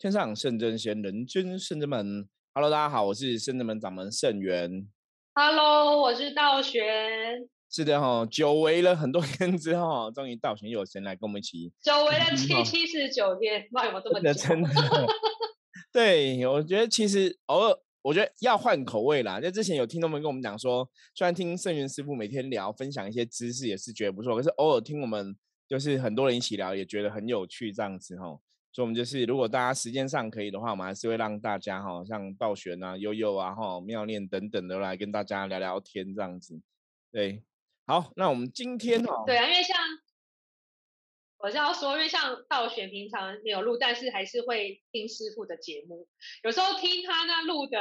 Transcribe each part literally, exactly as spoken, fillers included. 天上圣真仙，人间圣真门。Hello， 大家好，我是圣真门掌门圣元。Hello， 我是道玄。是的哈、哦，久违了很多天之后，终于道玄有神来跟我们一起。久违了七七十九天，哇，有没有这么久？真的，真的。对，我觉得其实偶尔。我觉得要换口味啦，在之前有听众们跟我们讲说，虽然听圣元师傅每天聊分享一些知识也是觉得不错，可是偶尔听我们就是很多人一起聊也觉得很有趣这样子吼。所以我们就是如果大家时间上可以的话，我们还是会让大家吼像道玄啊、悠悠啊、吼妙念等等的来跟大家聊聊天这样子。对，好，那我们今天哦，对啊，因为像我是要说，因为像道玄平常没有录，但是还是会听师傅的节目。有时候听他那录的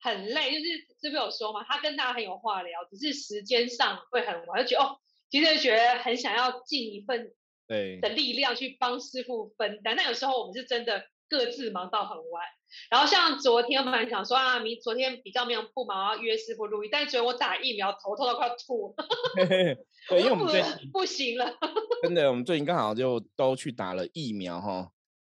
很累，就是师傅有说嘛，他跟大家很有话聊，只是时间上会很晚，就觉得哦，其实觉得很想要尽一份的力量去帮师傅分担。但有时候我们是真的各自忙到很晚。然后像昨天我本来想说啊，明昨天比较没有不忙，要约师傅录音，但是觉得我打疫苗头痛到快吐了。对，因为我们最近不行了。真的，我们最近刚好就都去打了疫苗哈，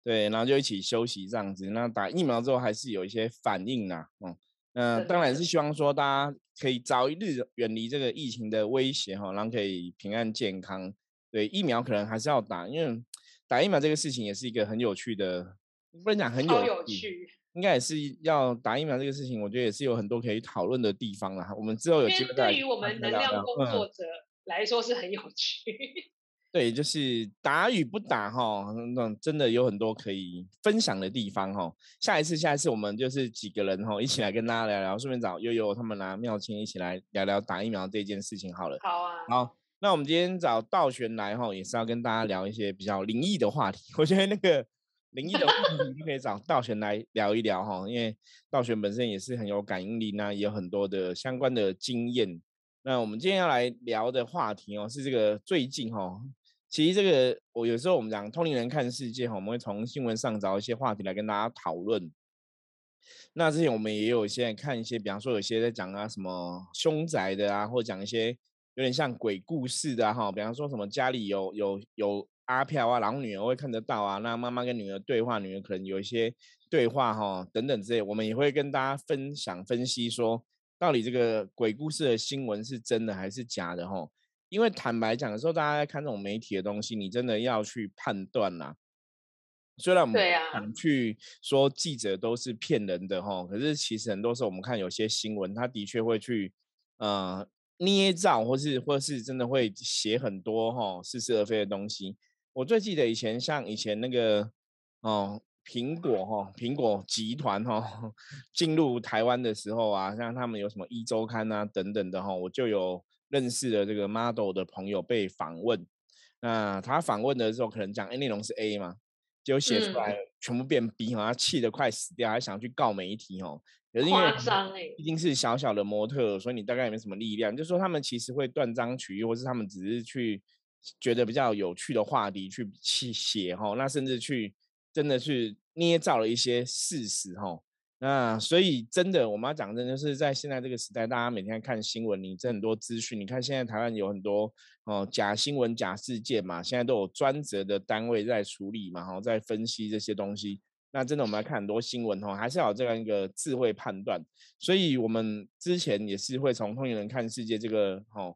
对，然后就一起休息这样子。那打疫苗之后还是有一些反应啦，嗯，那当然是希望说大家可以早一日远离这个疫情的威胁哈，然后可以平安健康。对，疫苗可能还是要打，因为打疫苗这个事情也是一个很有趣的，不能讲很有趣，有趣应该也是要打疫苗这个事情，我觉得也是有很多可以讨论的地方啦。我们之后有机会再，因为对于我们能量工作者来说是很有趣。对，就是打与不打哈，真的有很多可以分享的地方哈。下一次，下一次我们就是几个人哈，一起来跟大家聊聊，顺便找悠悠他们啦、啊、妙清一起来聊聊打疫苗这件事情好了。好啊。好，那我们今天找道玄来哈，也是要跟大家聊一些比较灵异的话题。我觉得那个灵异的话题可以找道玄来聊一聊哈，因为道玄本身也是很有感应力呢，也有很多的相关的经验。那我们今天要来聊的话题哦，是这个最近哦。其实这个我有时候我们讲通灵人看世界，我们会从新闻上找一些话题来跟大家讨论。那之前我们也有一些看一些，比方说有些在讲啊什么凶宅的啊，或者讲一些有点像鬼故事的啊，比方说什么家里有有有阿飘啊，然后女儿会看得到啊，那妈妈跟女儿对话，女儿可能有一些对话哈等等之类，我们也会跟大家分享分析说，到底这个鬼故事的新闻是真的还是假的哈。因为坦白讲的时候，大家在看这种媒体的东西，你真的要去判断啦、啊。虽然我们想去说记者都是骗人的哈，可是其实很多时候我们看有些新闻，他的确会去呃捏造，或是或是真的会写很多哈似是而非的东西。我最记得以前像以前那个哦苹果哈苹果集团哈进入台湾的时候啊，像他们有什么一周刊啊等等的哈，我就有认识的这个 model 的朋友被访问，那他访问的时候可能讲，哎，内容是 A 嘛，结果写出来、嗯、全部变 B， 他气得快死掉，还想去告媒体哦。可是因为毕竟是小小的模特，所以你大概也没什么力量。就说他们其实会断章取义，或是他们只是去觉得比较有趣的话题去写哈、哦，那甚至去真的去捏造了一些事实哈、哦。那所以真的我们要讲真的，就是在现在这个时代，大家每天看新闻，你这很多资讯，你看现在台湾有很多、哦、假新闻假事件嘛，现在都有专责的单位在处理嘛、哦、在分析这些东西。那真的我们来看很多新闻、哦、还是要有这样一个智慧判断。所以我们之前也是会从通灵人看世界这个、哦、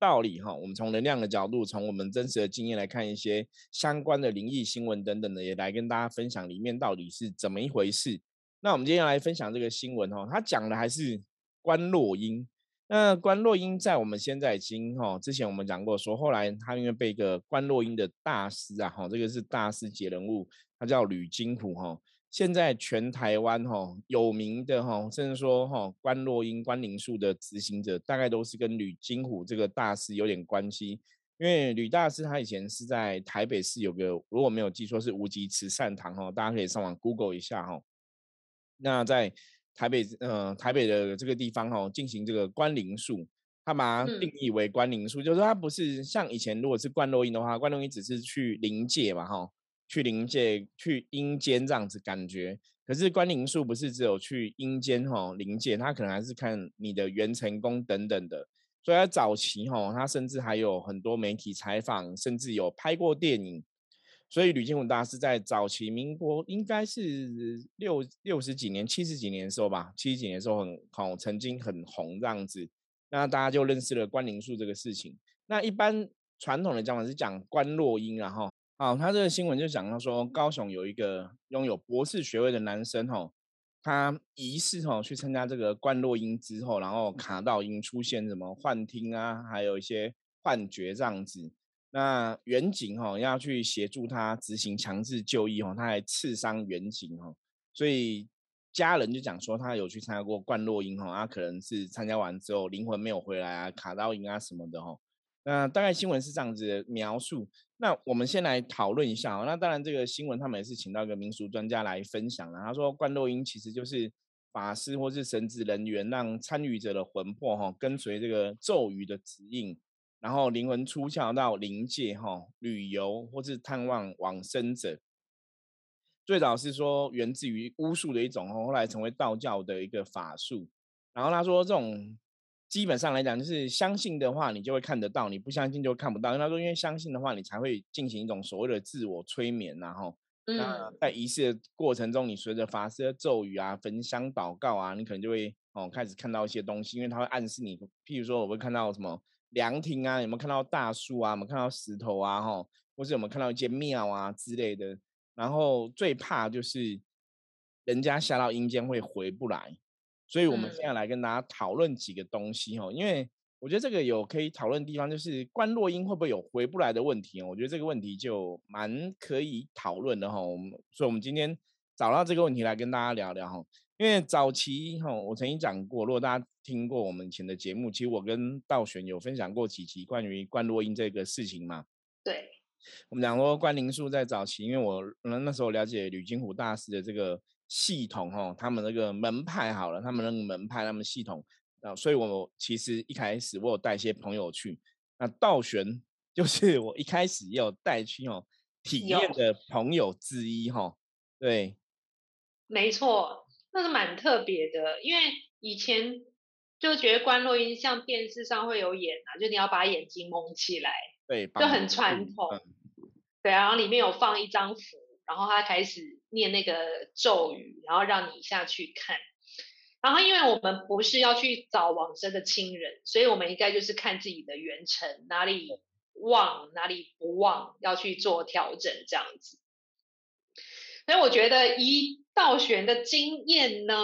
道理、哦、我们从能量的角度，从我们真实的经验来看一些相关的灵异新闻等等的，也来跟大家分享里面到底是怎么一回事。那我们今天来分享这个新闻哦，他讲的还是关洛英。那关洛英在我们现在已经哦，之前我们讲过说，后来他因为被一个关洛英的大师啊，哦，这个是大师级人物，他叫吕金虎哦。现在全台湾哦有名的哦，甚至说哦关洛英、关灵术的执行者，大概都是跟吕金虎这个大师有点关系。因为吕大师他以前是在台北市有个，如果没有记错是无极慈善堂哦，大家可以上网 Google 一下哦。那在台北呃台北的这个地方哦，进行这个关灵术，他把它定义为关灵术、嗯、就是他不是像以前如果是关洛音的话，关洛音只是去灵界嘛哈、哦，去灵界去阴间这样子感觉。可是关灵术不是只有去阴间哦灵界，他可能还是看你的元辰宫等等的。所以他早期哦，他甚至还有很多媒体采访，甚至有拍过电影。所以吕金文大师在早期民国应该是六六十几年、七十几年的时候吧，七十几年的时候很好，曾经很红这样子。那大家就认识了关灵术这个事情。那一般传统的讲法是讲关洛英啊，哈，好，他这个新闻就讲到说，高雄有一个拥有博士学位的男生哈。他疑似、哦、去参加这个观落阴之后，然后卡到阴出现什么幻听啊，还有一些幻觉这样子。那远景、哦、要去协助他执行强制就医、哦、他还刺伤远景、哦、所以家人就讲说他有去参加过观落阴、哦啊、可能是参加完之后灵魂没有回来啊，卡到阴啊什么的、哦、那大概新闻是这样子的描述。那我们先来讨论一下、哦、那当然这个新闻他们也是请到一个民俗专家来分享了。他说观落阴其实就是法师或是神职人员让参与者的魂魄、哦、跟随这个咒语的指引，然后灵魂出窍到灵界、哦、旅游或是探望往生者。最早是说源自于巫术的一种、哦、后来成为道教的一个法术。然后他说这种基本上来讲，就是相信的话，你就会看得到；你不相信就看不到。因为他说，因为相信的话，你才会进行一种所谓的自我催眠、啊，然后、嗯，那在仪式的过程中，你随着法师的咒语啊、焚香祷告啊，你可能就会哦开始看到一些东西，因为他会暗示你，譬如说，我会看到什么凉亭啊，有没有看到大树啊，有没有看到石头啊，哈、哦，或是有没有看到一间庙啊之类的。然后最怕就是人家下到阴间会回不来。所以我们现在来跟大家讨论几个东西、哦嗯、因为我觉得这个有可以讨论的地方，就是观落阴会不会有回不来的问题、哦、我觉得这个问题就蛮可以讨论的、哦、所以我们今天找到这个问题来跟大家聊聊、哦、因为早期、哦、我曾经讲过，如果大家听过我们以前的节目，其实我跟道玄有分享过几期关于观落阴这个事情嘛。对，我们讲说观灵术在早期，因为我那时候了解吕金虎大师的这个系统、哦、他们那个门派好了，他们那个门派，他们系统、啊、所以我其实一开始我有带一些朋友去，那道玄就是我一开始也有带去、哦、体验的朋友之一、哦、对，没错，那是蛮特别的。因为以前就觉得观落阴像电视上会有演、啊、就你要把眼睛蒙起来，对，就很传统、嗯、对，然后里面有放一张符，然后他开始念那个咒语，然后让你下去看。然后因为我们不是要去找往生的亲人，所以我们应该就是看自己的元辰哪里旺哪里不旺，要去做调整这样子。所以我觉得以道玄的经验呢，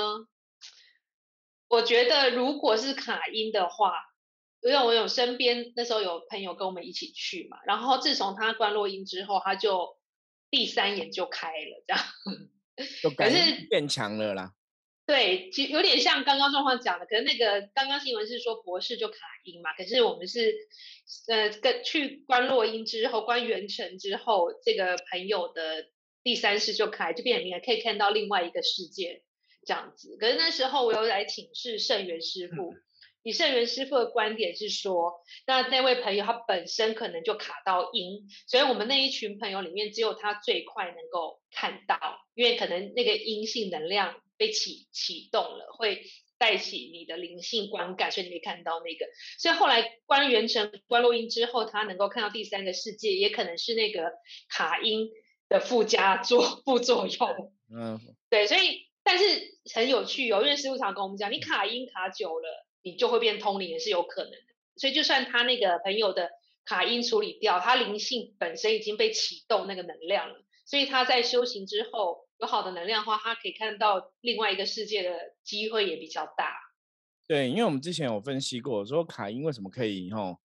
我觉得如果是卡阴的话，因为我有身边那时候有朋友跟我们一起去嘛，然后自从他观落阴之后，他就第三眼就开了，这样就感觉变强了啦。对，其实有点像刚刚状况讲的，可是那个刚刚新闻是说博士就卡阴嘛，可是我们是呃跟去观落阴之后，观元辰之后，这个朋友的第三世就开，就变成你可以看到另外一个世界这样子。可是那时候我有来请示圣元师父、嗯、以圣元师父的观点是说，那那位朋友他本身可能就卡到阴，所以我们那一群朋友里面只有他最快能够看到，因为可能那个阴性能量被 启, 启动了，会带起你的灵性观感，所以你可以看到那个。所以后来观元辰、观落阴之后，他能够看到第三个世界，也可能是那个卡阴的附加作副作用。嗯，对，所以但是很有趣哦，因为师父常跟我们讲，你卡阴卡久了，你就会变通灵也是有可能的。所以就算他那个朋友的卡因处理掉，他灵性本身已经被启动那个能量了，所以他在修行之后有好的能量的话，他可以看到另外一个世界的机会也比较大。对，因为我们之前有分析过说卡因为什么可以、哦、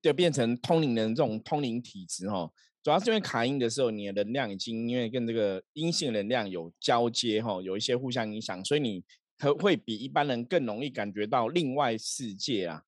就变成通灵人这种通灵体质、哦、主要是因为卡因的时候你的能量已经因为跟这个阴性能量有交接、哦、有一些互相影响，所以你会比一般人更容易感觉到另外世界啊。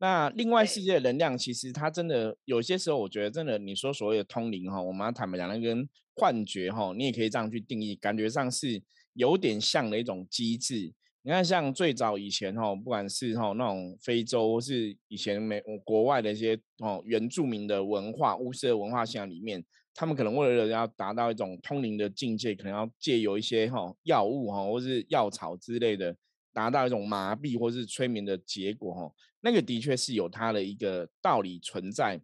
那另外世界的能量，其实它真的有些时候，我觉得真的你说所谓的通灵、哦、我们要坦白讲，那跟幻觉、哦、你也可以这样去定义，感觉上是有点像的一种机制。你看，像最早以前、哦、不管是、哦、那种非洲，或是以前美国外的一些、哦、原住民的文化、巫师的文化信仰里面，他们可能为了要达到一种通灵的境界，可能要借由一些、哦、药物、哦、或是药草之类的，达到一种麻痹或是催眠的结果、哦、那个的确是有它的一个道理存在。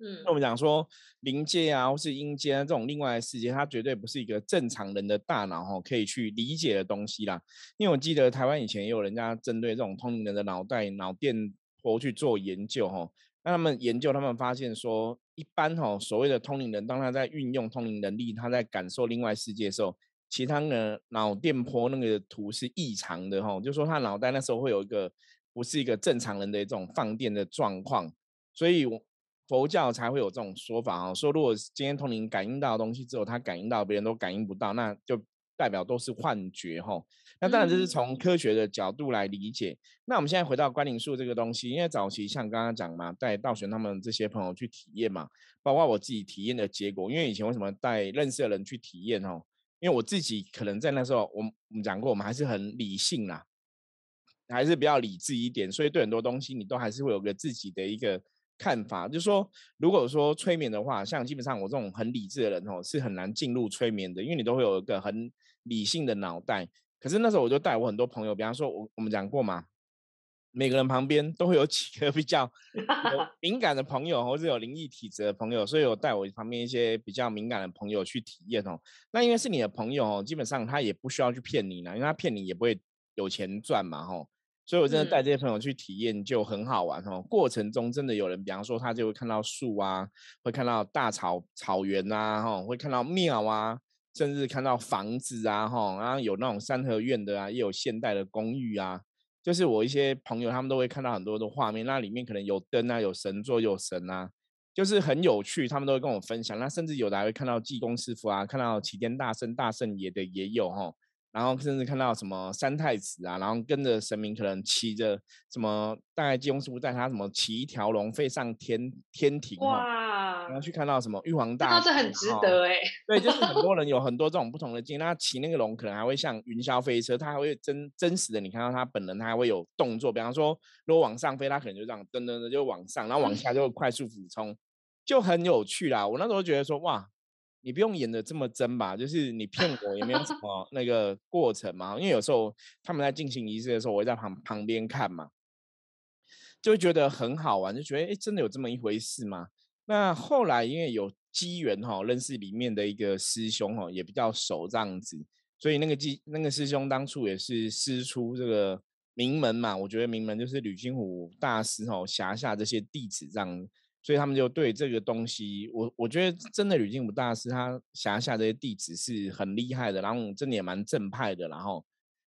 嗯，那我们讲说灵界啊，或是阴界啊，这种另外的世界，它绝对不是一个正常人的大脑、哦、可以去理解的东西啦。因为我记得台湾以前也有人家针对这种通灵人的脑袋、脑电波去做研究、哦、那他们研究，他们发现说，一般、哦、所谓的通灵人，当他在运用通灵能力，他在感受另外世界的时候，其他的脑电波那个图是异常的、哦、就是说他脑袋那时候会有一个不是一个正常人的一种放电的状况，所以我。佛教才会有这种说法、哦、说如果今天通灵感应到的东西只有他感应到，别人都感应不到，那就代表都是幻觉、哦、那当然这是从科学的角度来理解、嗯、那我们现在回到观灵术这个东西，因为早期像刚刚讲嘛，带道玄他们这些朋友去体验嘛，包括我自己体验的结果，因为以前为什么带认识的人去体验、哦、因为我自己可能在那时候我们讲过我们还是很理性啦，还是比较理智一点，所以对很多东西你都还是会有个自己的一个看法，就是说如果说催眠的话，像基本上我这种很理智的人、哦、是很难进入催眠的，因为你都会有一个很理性的脑袋。可是那时候我就带我很多朋友，比方说 我, 我们讲过嘛，每个人旁边都会有几个比较敏感的朋友或者有灵异体质的朋友，所以我带我旁边一些比较敏感的朋友去体验、哦、那因为是你的朋友、哦、基本上他也不需要去骗你啦，因为他骗你也不会有钱赚嘛、哦，所以我真的带这些朋友去体验就很好玩、哦嗯、过程中真的有人比方说他就会看到树啊，会看到大 草, 草原啊、哦、会看到庙啊，甚至看到房子啊、哦、然后有那种三合院的啊，也有现代的公寓啊，就是我一些朋友他们都会看到很多的画面，那里面可能有灯啊，有神座，有神啊，就是很有趣，他们都会跟我分享。那甚至有的还会看到济公师傅啊，看到齐天大圣大圣爷的也有、哦，然后甚至看到什么三太子啊，然后跟着神明可能骑着什么，大概济公师傅带他什么骑一条龙飞上 天, 天庭、哦、哇，然后去看到什么玉皇大帝，这很值得哎、欸。对，就是很多人有很多这种不同的经历，他骑那个龙可能还会像云霄飞车，他还会 真, 真实的你看到他本人，他还会有动作，比方说如果往上飞，他可能就这样噔噔噔就往上，然后往下就快速俯冲，就很有趣啦。我那时候觉得说哇，你不用演的这么真吧，就是你骗我也没有什么那个过程嘛。因为有时候他们在进行仪式的时候，我会在 旁, 旁边看嘛，就会觉得很好玩，就觉得真的有这么一回事吗？那后来因为有机缘、哦、认识里面的一个师兄、哦、也比较熟这样子，所以那个那个师兄当初也是师出这个名门嘛，我觉得名门就是吕金虎大师、哦、辖下这些弟子这样，所以他们就对这个东西，我我觉得真的吕金武大师他辖下这些弟子是很厉害的，然后真的也蛮正派的，然后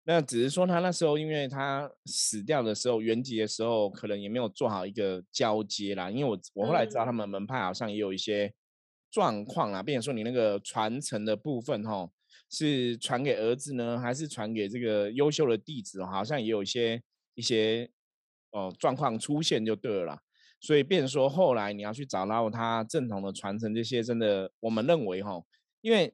那只是说他那时候因为他死掉的时候圆寂的时候可能也没有做好一个交接啦，因为 我, 我后来知道他们门派好像也有一些状况啦，变成说你那个传承的部分、哦、是传给儿子呢还是传给这个优秀的弟子、哦、好像也有一些一些、呃、状况出现就对了啦，所以变成说后来你要去找到他正统的传承，这些真的我们认为吼，因为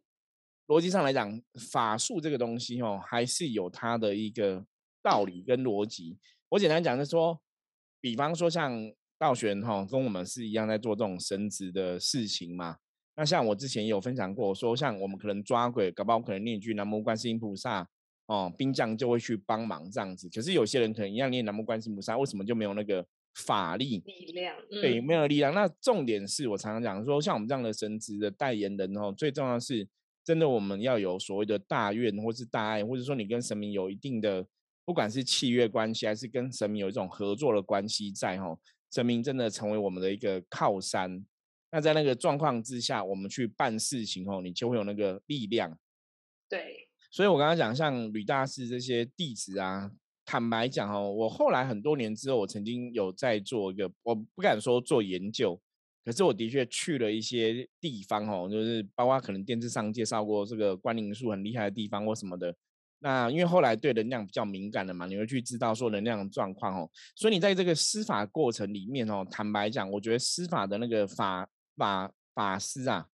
逻辑上来讲法术这个东西吼还是有它的一个道理跟逻辑。我简单讲是说，比方说像道玄吼跟我们是一样在做这种神职的事情嘛，那像我之前也有分享过说，像我们可能抓鬼搞不好可能念一句南无观世音菩萨哦，兵将就会去帮忙这样子，可是有些人可能一样念南无观世音菩萨，为什么就没有那个法力力量、嗯、对，没有力量。那重点是我常常讲说，像我们这样的神职的代言人、哦、最重要的是真的我们要有所谓的大愿或是大爱，或者说你跟神明有一定的不管是契约关系还是跟神明有一种合作的关系在、哦、神明真的成为我们的一个靠山，那在那个状况之下我们去办事情、哦、你就会有那个力量。对，所以我刚刚讲像吕大师这些弟子啊，坦白讲、哦、我后来很多年之后，我曾经有在做一个，我不敢说做研究，可是我的确去了一些地方、哦、就是包括可能电视上介绍过这个观灵术很厉害的地方或什么的，那因为后来对能量比较敏感了嘛，你会去知道说能量的状况、哦、所以你在这个施法过程里面、哦、坦白讲我觉得施法的那个 法, 法, 法师啊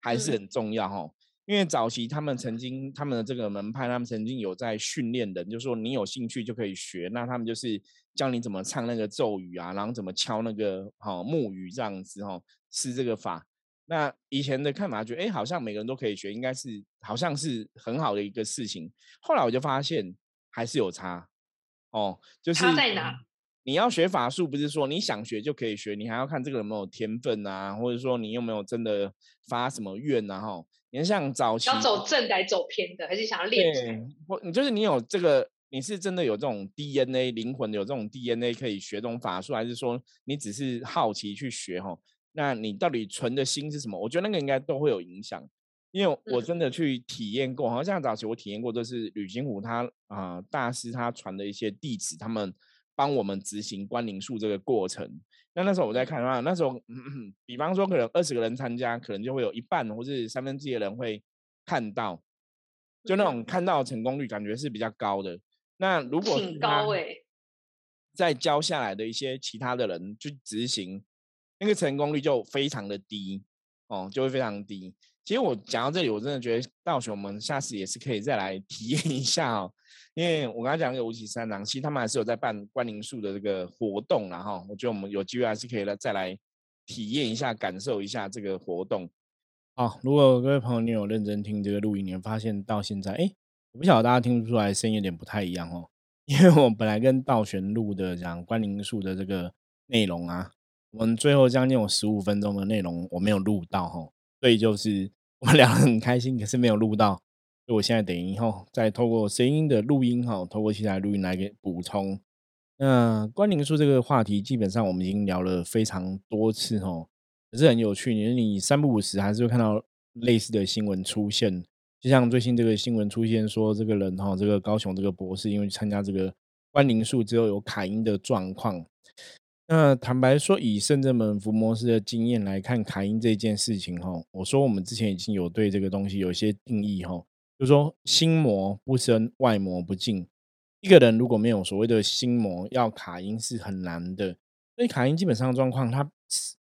还是很重要、哦嗯，因为早期他们曾经他们的这个门派他们曾经有在训练人，就是说你有兴趣就可以学，那他们就是教你怎么唱那个咒语啊，然后怎么敲那个、哦、木鱼这样子、哦、是这个法。那以前的看法觉得哎，好像每个人都可以学，应该是好像是很好的一个事情，后来我就发现还是有差、哦就是、差在哪？你要学法术不是说你想学就可以学，你还要看这个有没有天分啊，或者说你有没有真的发什么愿啊齁。你像早期要走正还走偏的，还是想要练习，就是你有这个，你是真的有这种 D N A 灵魂，有这种 D N A 可以学这种法术，还是说你只是好奇去学齁？那你到底存的心是什么？我觉得那个应该都会有影响，因为我真的去体验过，好像早期我体验过，就是吕行虎他、呃、大师他传的一些弟子，他们帮我们执行观灵术这个过程。那那时候我在看的话，那时候、嗯、比方说可能二十个人参加，可能就会有一半或是三分之一的人会看到，就那种看到的成功率感觉是比较高的。那如果挺高欸，再教下来的一些其他的人去执行，那个成功率就非常的低哦，就会非常低。其实我讲到这里，我真的觉得道玄我们下次也是可以再来体验一下哦，因为我刚才讲那个无极三郎，其实他们还是有在办观灵术的这个活动啦哈，我觉得我们有机会还是可以再来体验一下，感受一下这个活动。好，如果各位朋友你有认真听这个录音，你会发现到现在，哎，我不晓得大家听不出来声音有点不太一样哦，因为我本来跟道玄录的讲观灵术的这个内容啊，我们最后将近有十五分钟的内容我没有录到齁，所以就是我们聊得很开心，可是没有录到，所以我现在等以后再透过声音的录音齁，透过器材录音来给补充。那观灵术这个话题基本上我们已经聊了非常多次齁，可是很有趣，你三不五时还是会看到类似的新闻出现，就像最近这个新闻出现说这个人齁，这个高雄这个博士因为参加这个观灵术之后有卡因的状况。那坦白说，以圣真门伏魔师的经验来看卡因这件事情齁，我说我们之前已经有对这个东西有一些定义齁，就是说心魔不生，外魔不净。一个人如果没有所谓的心魔，要卡因是很难的。所以卡因基本上状况，他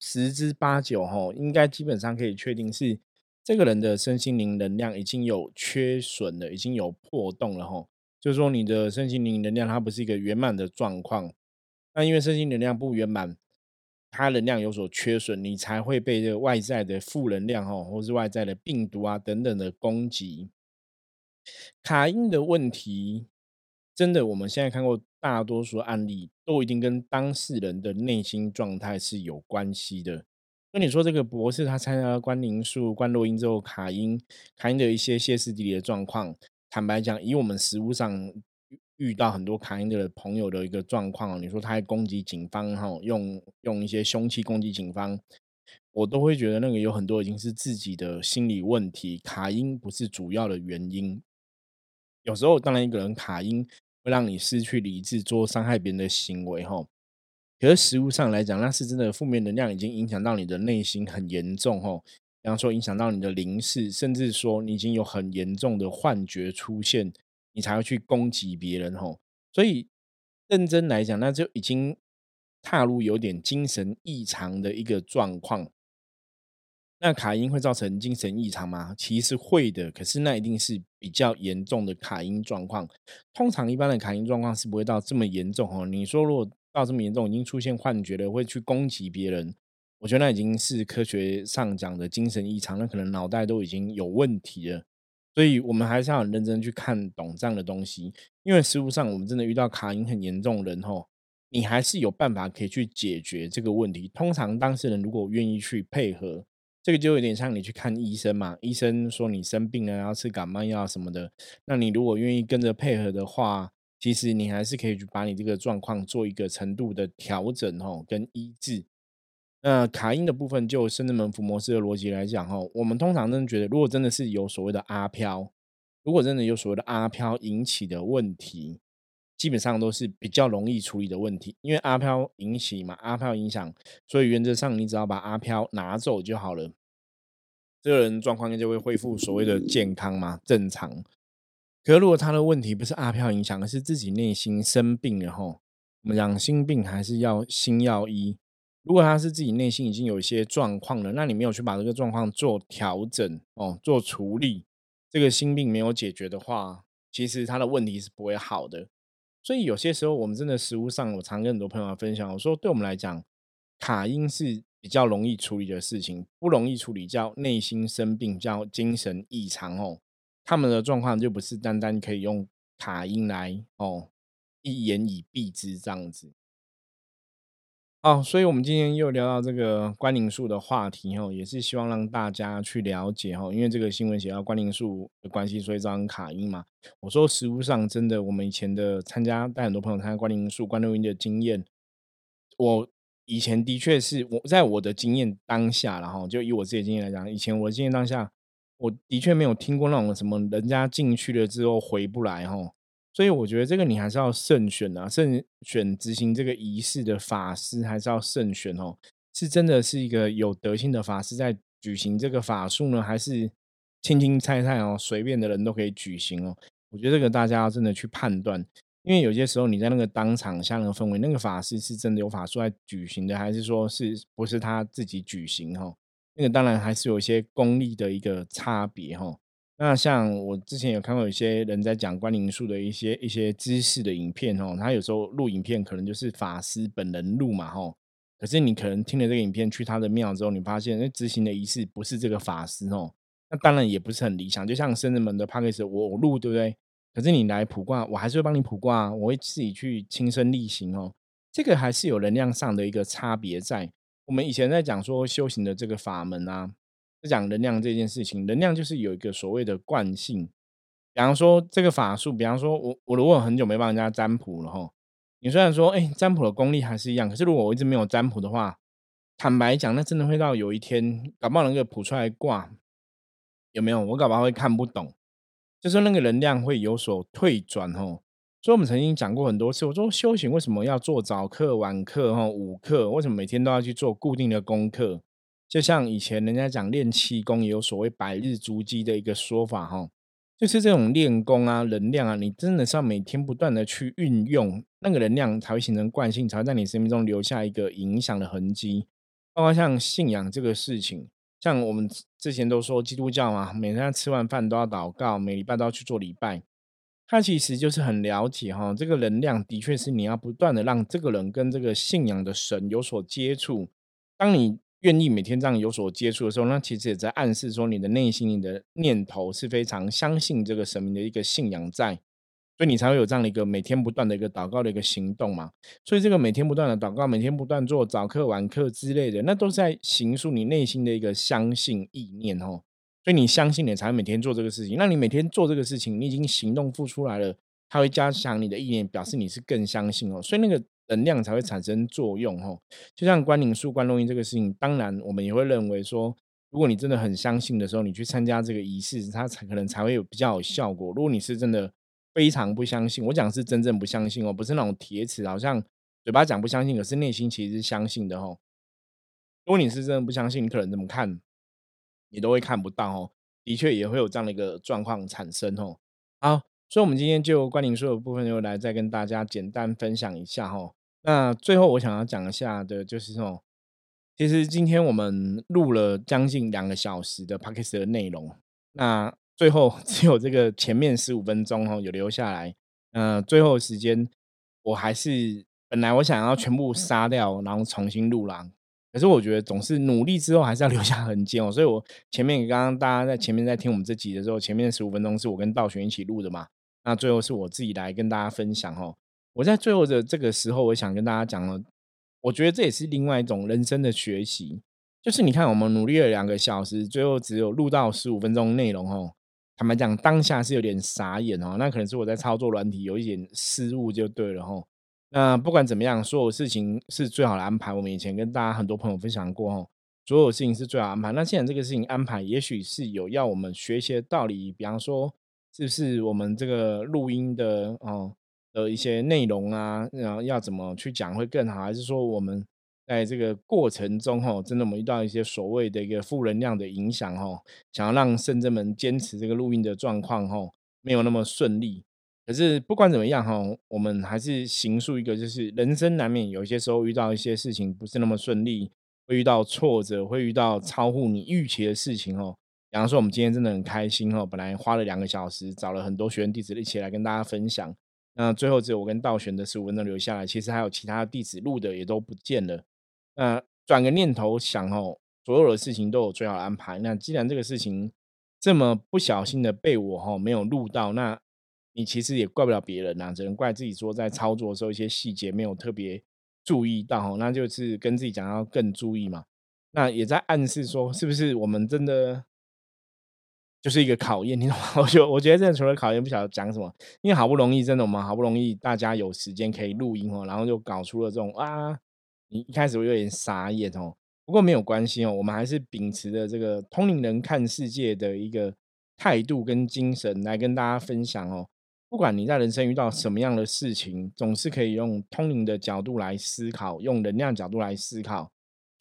十之八九齁，应该基本上可以确定是这个人的身心灵能量已经有缺损了，已经有破洞了齁。就是说你的身心灵能量它不是一个圆满的状况。那因为身心能量不圆满，它能量有所缺损，你才会被这个外在的负能量或是外在的病毒啊等等的攻击。卡因的问题真的我们现在看过大多数案例都一定跟当事人的内心状态是有关系的。跟你说这个博士他参加了观灵术观落阴之后，卡因卡因的一些歇斯底里的状况，坦白讲以我们实务上遇到很多卡因的朋友的一个状况、哦、你说他还攻击警方、哦、用, 用一些凶器攻击警方，我都会觉得那个有很多已经是自己的心理问题，卡因不是主要的原因。有时候当然一个人卡因会让你失去理智做伤害别人的行为、哦、可是实务上来讲，那是真的负面能量已经影响到你的内心很严重、哦、比方说影响到你的灵视，甚至说你已经有很严重的幻觉出现，你才会去攻击别人吼，所以认真来讲，那就已经踏入有点精神异常的一个状况。那卡因会造成精神异常吗？其实会的，可是那一定是比较严重的卡因状况。通常一般的卡因状况是不会到这么严重吼。你说如果到这么严重，已经出现幻觉了，会去攻击别人，我觉得那已经是科学上讲的精神异常，那可能脑袋都已经有问题了。所以我们还是要很认真去看懂这样的东西，因为实务上我们真的遇到卡因很严重的人吼，你还是有办法可以去解决这个问题。通常当事人如果愿意去配合，这个就有点像你去看医生嘛，医生说你生病了要吃感冒药什么的，那你如果愿意跟着配合的话，其实你还是可以去把你这个状况做一个程度的调整吼跟医治。那卡因的部分就圣真门伏魔师的逻辑来讲、哦、我们通常真的觉得如果真的是有所谓的阿飘，如果真的有所谓的阿飘引起的问题，基本上都是比较容易处理的问题，因为阿飘引起嘛，阿飘影响，所以原则上你只要把阿飘拿走就好了，这个人状况就会恢复所谓的健康嘛，正常。可是如果他的问题不是阿飘影响，而是自己内心生病了、哦、我们讲心病还是要心药医，如果他是自己内心已经有一些状况了，那你没有去把这个状况做调整、哦、做处理，这个心病没有解决的话，其实他的问题是不会好的。所以有些时候我们真的实务上，我常跟很多朋友分享，我说对我们来讲卡因是比较容易处理的事情，不容易处理叫内心生病，叫精神异常、哦、他们的状况就不是单单可以用卡因来、哦、一言以蔽之这样子。哦，所以我们今天又聊到这个关灵术的话题哦，也是希望让大家去了解哦，因为这个新闻写到关灵术的关系，所以这张卡音嘛。我说实务上真的，我们以前的参加带很多朋友参加关灵术、关六音的经验，我以前的确是我在我的经验当下，然后就以我自己的经验来讲，以前我的经验当下，我的确没有听过那种什么人家进去了之后回不来哦。所以我觉得这个你还是要慎选啊，慎选执行这个仪式的法师还是要慎选哦，是真的是一个有德性的法师在举行这个法术呢，还是轻轻菜菜哦，随便的人都可以举行哦？我觉得这个大家要真的去判断，因为有些时候你在那个当场下那个氛围，那个法师是真的有法术在举行的，还是说是不是他自己举行哦？那个当然还是有一些功力的一个差别哦。那像我之前有看过有些人在讲关灵术的一些一些知识的影片哦，他有时候录影片可能就是法师本人录嘛哦，可是你可能听了这个影片去他的庙之后，你发现那执行的仪式不是这个法师哦，那当然也不是很理想。就像圣人们的 Podcast 我录对不对？可是你来卜卦，我还是会帮你卜卦，我会自己去亲身力行哦，这个还是有能量上的一个差别在。我们以前在讲说修行的这个法门啊，讲能量这件事情，能量就是有一个所谓的惯性，比方说这个法术，比方说 我, 我如果很久没帮人家占卜了吼，你虽然说哎、欸，占卜的功力还是一样，可是如果我一直没有占卜的话，坦白讲那真的会到有一天搞不好能够卜出来卦有没有，我搞不好会看不懂，就是那个能量会有所退转吼。所以我们曾经讲过很多次，我说修行为什么要做早课晚课午课，为什么每天都要去做固定的功课，就像以前人家讲练气功也有所谓百日足迹的一个说法哦，就是这种练功啊能量啊，你真的是要每天不断的去运用，那个能量才会形成惯性，才会在你生命中留下一个影响的痕迹。包括像信仰这个事情，像我们之前都说基督教嘛，每天吃完饭都要祷告，每礼拜都要去做礼拜，他其实就是很了解哦，这个能量的确是你要不断的让这个人跟这个信仰的神有所接触，当你愿意每天这样有所接触的时候，那其实也在暗示说你的内心你的念头是非常相信这个神明的一个信仰在，所以你才会有这样的一个每天不断的一个祷告的一个行动嘛。所以这个每天不断的祷告，每天不断做早课晚课之类的，那都是在形塑你内心的一个相信意念哦。所以你相信你才会每天做这个事情，那你每天做这个事情，你已经行动付出来了，它会加强你的意念，表示你是更相信哦，所以那个能量才会产生作用哦。就像关灵术、关六音这个事情，当然我们也会认为说，如果你真的很相信的时候，你去参加这个仪式，它才可能才会有比较有效果。如果你是真的非常不相信，我讲是真正不相信哦，不是那种铁齿，好像嘴巴讲不相信，可是内心其实是相信的哦。如果你是真的不相信，你可能怎么看，你都会看不到哦。的确也会有这样的一个状况产生哦。好，所以我们今天就关灵术的部分就来再跟大家简单分享一下哦。那最后我想要讲一下的就是哦，其实今天我们录了将近两个小时的 Podcast 的内容，那最后只有这个前面十五分钟哦有留下来，呃，最后的时间我还是本来我想要全部杀掉然后重新录啦，可是我觉得总是努力之后还是要留下痕迹哦，所以我前面刚刚大家在前面在听我们这集的时候，前面十五分钟是我跟道玄一起录的嘛，那最后是我自己来跟大家分享哦。我在最后的这个时候，我想跟大家讲了，我觉得这也是另外一种人生的学习，就是你看我们努力了两个小时，最后只有录到十五分钟内容哦。坦白讲，当下是有点傻眼哦，那可能是我在操作软体有一点失误就对了哦。那不管怎么样，所有事情是最好的安排。我们以前跟大家很多朋友分享过哦，所有事情是最好安排。那既然这个事情安排，也许是有要我们学一些道理，比方说是不是我们这个录音的哦。的一些内容啊，然后要怎么去讲会更好，还是说我们在这个过程中吼，真的我们遇到一些所谓的一个负能量的影响吼，想要让圣真们坚持这个录音的状况吼没有那么顺利，可是不管怎么样吼，我们还是形塑一个就是人生难免有些时候遇到一些事情不是那么顺利，会遇到挫折，会遇到超乎你预期的事情吼。比方说我们今天真的很开心吼，本来花了两个小时找了很多学员弟子一起来跟大家分享，那最后只有我跟道玄的十五分钟留下来，其实还有其他弟子录的也都不见了。那转个念头想哦，所有的事情都有最好的安排，那既然这个事情这么不小心的被我哦没有录到，那你其实也怪不了别人啊，只能怪自己说在操作的时候一些细节没有特别注意到，那就是跟自己讲要更注意嘛。那也在暗示说，是不是我们真的就是一个考验，你懂吗？我觉得，我觉得真的除了考验，不晓得讲什么。因为好不容易，真的我们好不容易大家有时间可以录音哦，然后就搞出了这种啊，你一开始我有点傻眼哦。不过没有关系哦，我们还是秉持着这个通灵人看世界的一个态度跟精神来跟大家分享哦。不管你在人生遇到什么样的事情，总是可以用通灵的角度来思考，用能量角度来思考。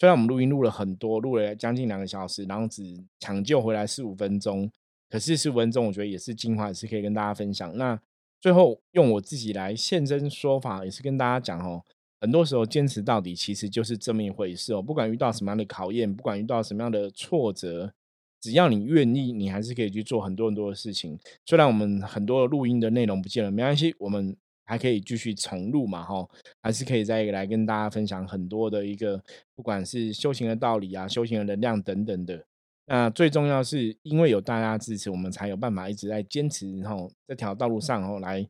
虽然我们录音录了很多，录了将近两个小时，然后只抢救回来十五分钟，可是十五分钟我觉得也是精华，也是可以跟大家分享。那最后用我自己来现身说法，也是跟大家讲哦，很多时候坚持到底其实就是这么一回事哦。不管遇到什么样的考验，不管遇到什么样的挫折，只要你愿意，你还是可以去做很多很多的事情。虽然我们很多的录音的内容不见了，没关系，我们还可以继续重录嘛，吼，还是可以再来跟大家分享很多的一个，不管是修行的道理啊、修行的能量等等的。那最重要是因为有大家支持，我们才有办法一直在坚持吼这条道路上吼来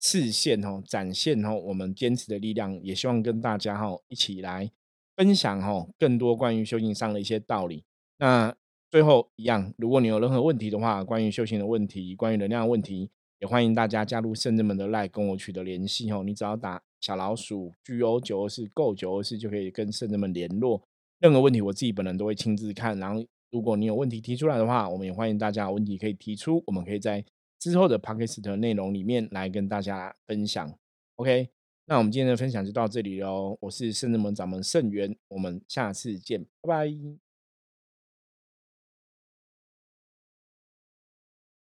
实现吼展现吼我们坚持的力量。也希望跟大家吼一起来分享吼更多关于修行上的一些道理。那最后一样，如果你有任何问题的话，关于修行的问题，关于能量的问题，也欢迎大家加入圣人们的 LINE 跟我取得联系哦。你只要打小老鼠 G O 九二四 G O 九二四 就可以跟圣人们联络。任何问题我自己本人都会亲自看，然后如果你有问题提出来的话，我们也欢迎大家有问题可以提出，我们可以在之后的 Podcast 内容里面来跟大家分享。 OK， 那我们今天的分享就到这里咯，我是圣人们掌门圣元，我们下次见，拜拜。